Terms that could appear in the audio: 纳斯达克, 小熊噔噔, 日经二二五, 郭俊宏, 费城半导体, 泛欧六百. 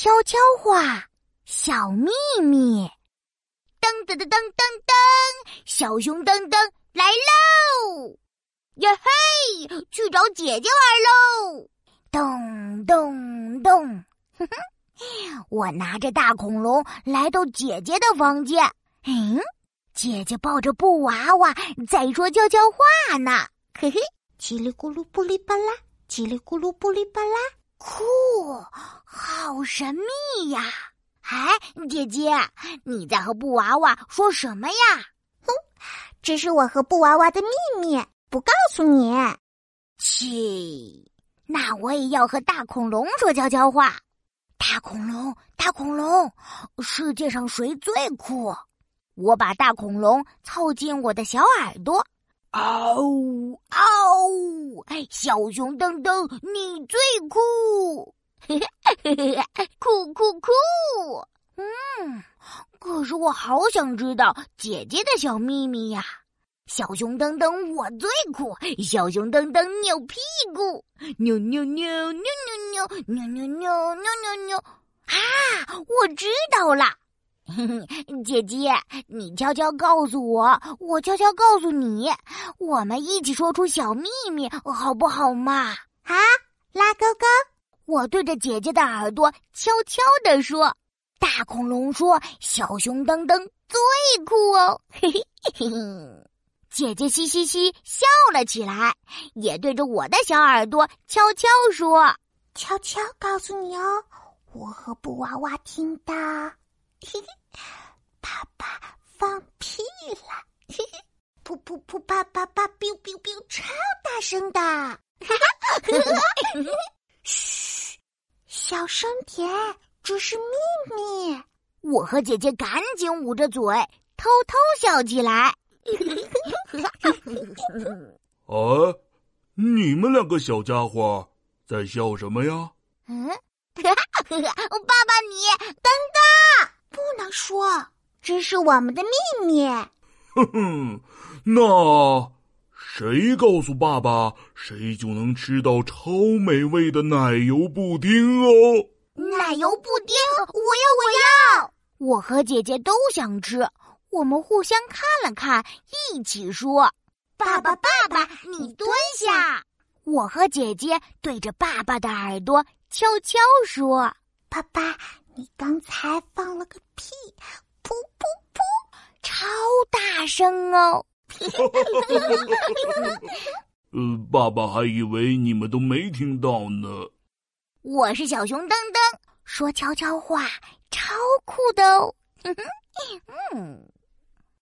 悄悄话小秘密。噔噔噔噔噔噔，小熊噔噔来喽！呀嘿，去找姐姐玩喽！咚咚咚，哼哼，我拿着大恐龙来到姐姐的房间。姐姐抱着布娃娃在说悄悄话呢。嘿嘿，叽里咕噜布里巴拉，叽里咕噜布里巴拉，酷，好神秘呀！哎，姐姐，你在和布娃娃说什么呀？哼，这是我和布娃娃的秘密，不告诉你。切，那我也要和大恐龙说悄悄话。大恐龙，大恐龙，世界上谁最酷？我把大恐龙凑近我的小耳朵。嗷嗷！小熊噔噔，你最酷！酷酷酷！可是我好想知道姐姐的小秘密呀！小熊噔噔，我最酷！小熊噔噔，扭屁股！扭扭扭扭扭扭扭扭扭扭扭！啊，我知道了！姐姐，你悄悄告诉我，我悄悄告诉你，我们一起说出小秘密好不好嘛？啊，拉勾勾！我对着姐姐的耳朵悄悄地说：“大恐龙说，小熊噔噔最酷哦！”嘿嘿嘿嘿，姐姐嘻嘻嘻笑了起来，也对着我的小耳朵悄悄说：“悄悄告诉你哦，我和布娃娃听到。”嘿嘿，爸爸放屁了！嘿嘿，噗噗噗，啪啪啪，biu biu biu，超大声的！哈哈，嘘，小声点，这是秘密。我和姐姐赶紧捂着嘴，偷偷笑起来。啊，你们两个小家伙在笑什么呀？爸爸你等等。不能说，这是我们的秘密。哼哼，那谁告诉爸爸，谁就能吃到超美味的奶油布丁哦！奶油布丁，我要！我和姐姐都想吃，我们互相看了看，一起说：“爸爸，爸爸，你蹲下！”我和姐姐对着爸爸的耳朵悄悄说：“爸爸。”你刚才放了个屁，噗噗噗，超大声哦！爸爸还以为你们都没听到呢。我是小熊噔噔，说悄悄话，超酷的哦！